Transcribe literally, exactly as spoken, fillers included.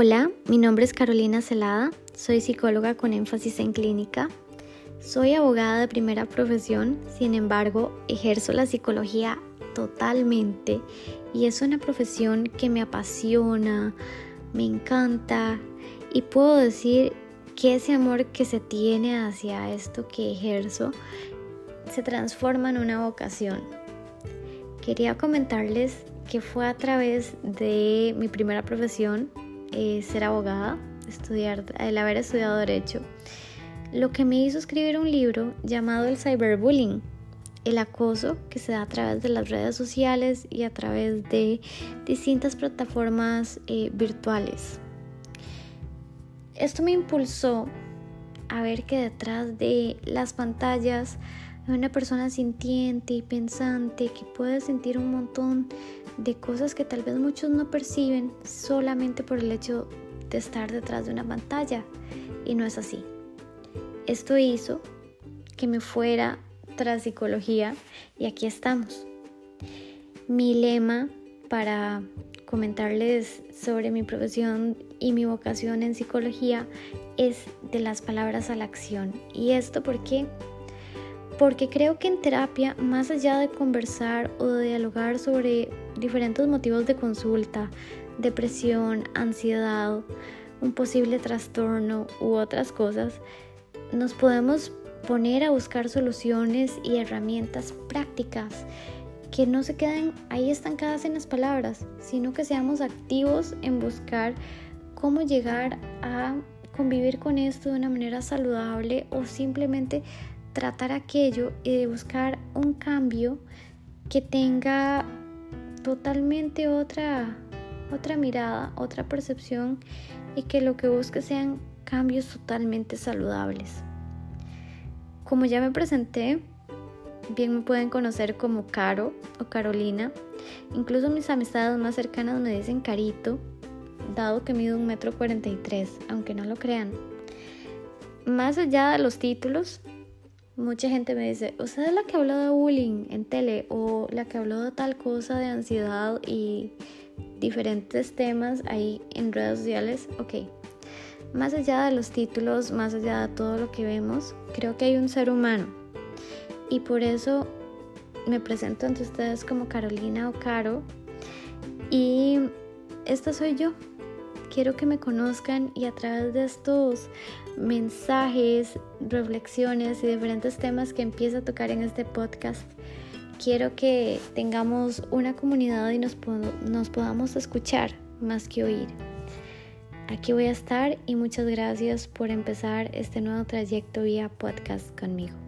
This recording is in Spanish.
Hola, mi nombre es Carolina Celada, soy psicóloga con énfasis en clínica. Soy abogada de primera profesión, sin embargo, ejerzo la psicología totalmente y es una profesión que me apasiona, me encanta y puedo decir que ese amor que se tiene hacia esto que ejerzo se transforma en una vocación. Quería comentarles que fue a través de mi primera profesión, Eh, ser abogada, estudiar, el haber estudiado Derecho, lo que me hizo escribir un libro llamado El cyberbullying, el acoso que se da a través de las redes sociales y a través de distintas plataformas eh, virtuales. Esto me impulsó a ver que detrás de las pantallas hay una persona sintiente y pensante que puede sentir un montón de cosas que tal vez muchos no perciben solamente por el hecho de estar detrás de una pantalla, y no es así. Esto hizo que me fuera tras psicología y aquí estamos. Mi lema para comentarles sobre mi profesión y mi vocación en psicología es de las palabras a la acción. ¿Y esto por qué? Porque creo que en terapia, más allá de conversar o de dialogar sobre diferentes motivos de consulta, depresión, ansiedad, un posible trastorno u otras cosas, nos podemos poner a buscar soluciones y herramientas prácticas que no se queden ahí estancadas en las palabras, sino que seamos activos en buscar cómo llegar a convivir con esto de una manera saludable o simplemente tratar aquello y de buscar un cambio que tenga totalmente otra, otra mirada, otra percepción y que lo que busque sean cambios totalmente saludables. Como ya me presenté, bien me pueden conocer como Caro o Carolina. Incluso mis amistades más cercanas me dicen Carito, dado que mido un metro cuarenta y tres, aunque no lo crean. Más allá de los títulos, mucha gente me dice, usted es la que habló de bullying en tele o la que habló de tal cosa de ansiedad y diferentes temas ahí en redes sociales. Ok, más allá de los títulos, más allá de todo lo que vemos, creo que hay un ser humano y por eso me presento ante ustedes como Carolina o Caro y esta soy yo. Quiero que me conozcan y a través de estos mensajes, reflexiones y diferentes temas que empiezo a tocar en este podcast, quiero que tengamos una comunidad y nos, pod- nos podamos escuchar más que oír. Aquí voy a estar y muchas gracias por empezar este nuevo trayecto vía podcast conmigo.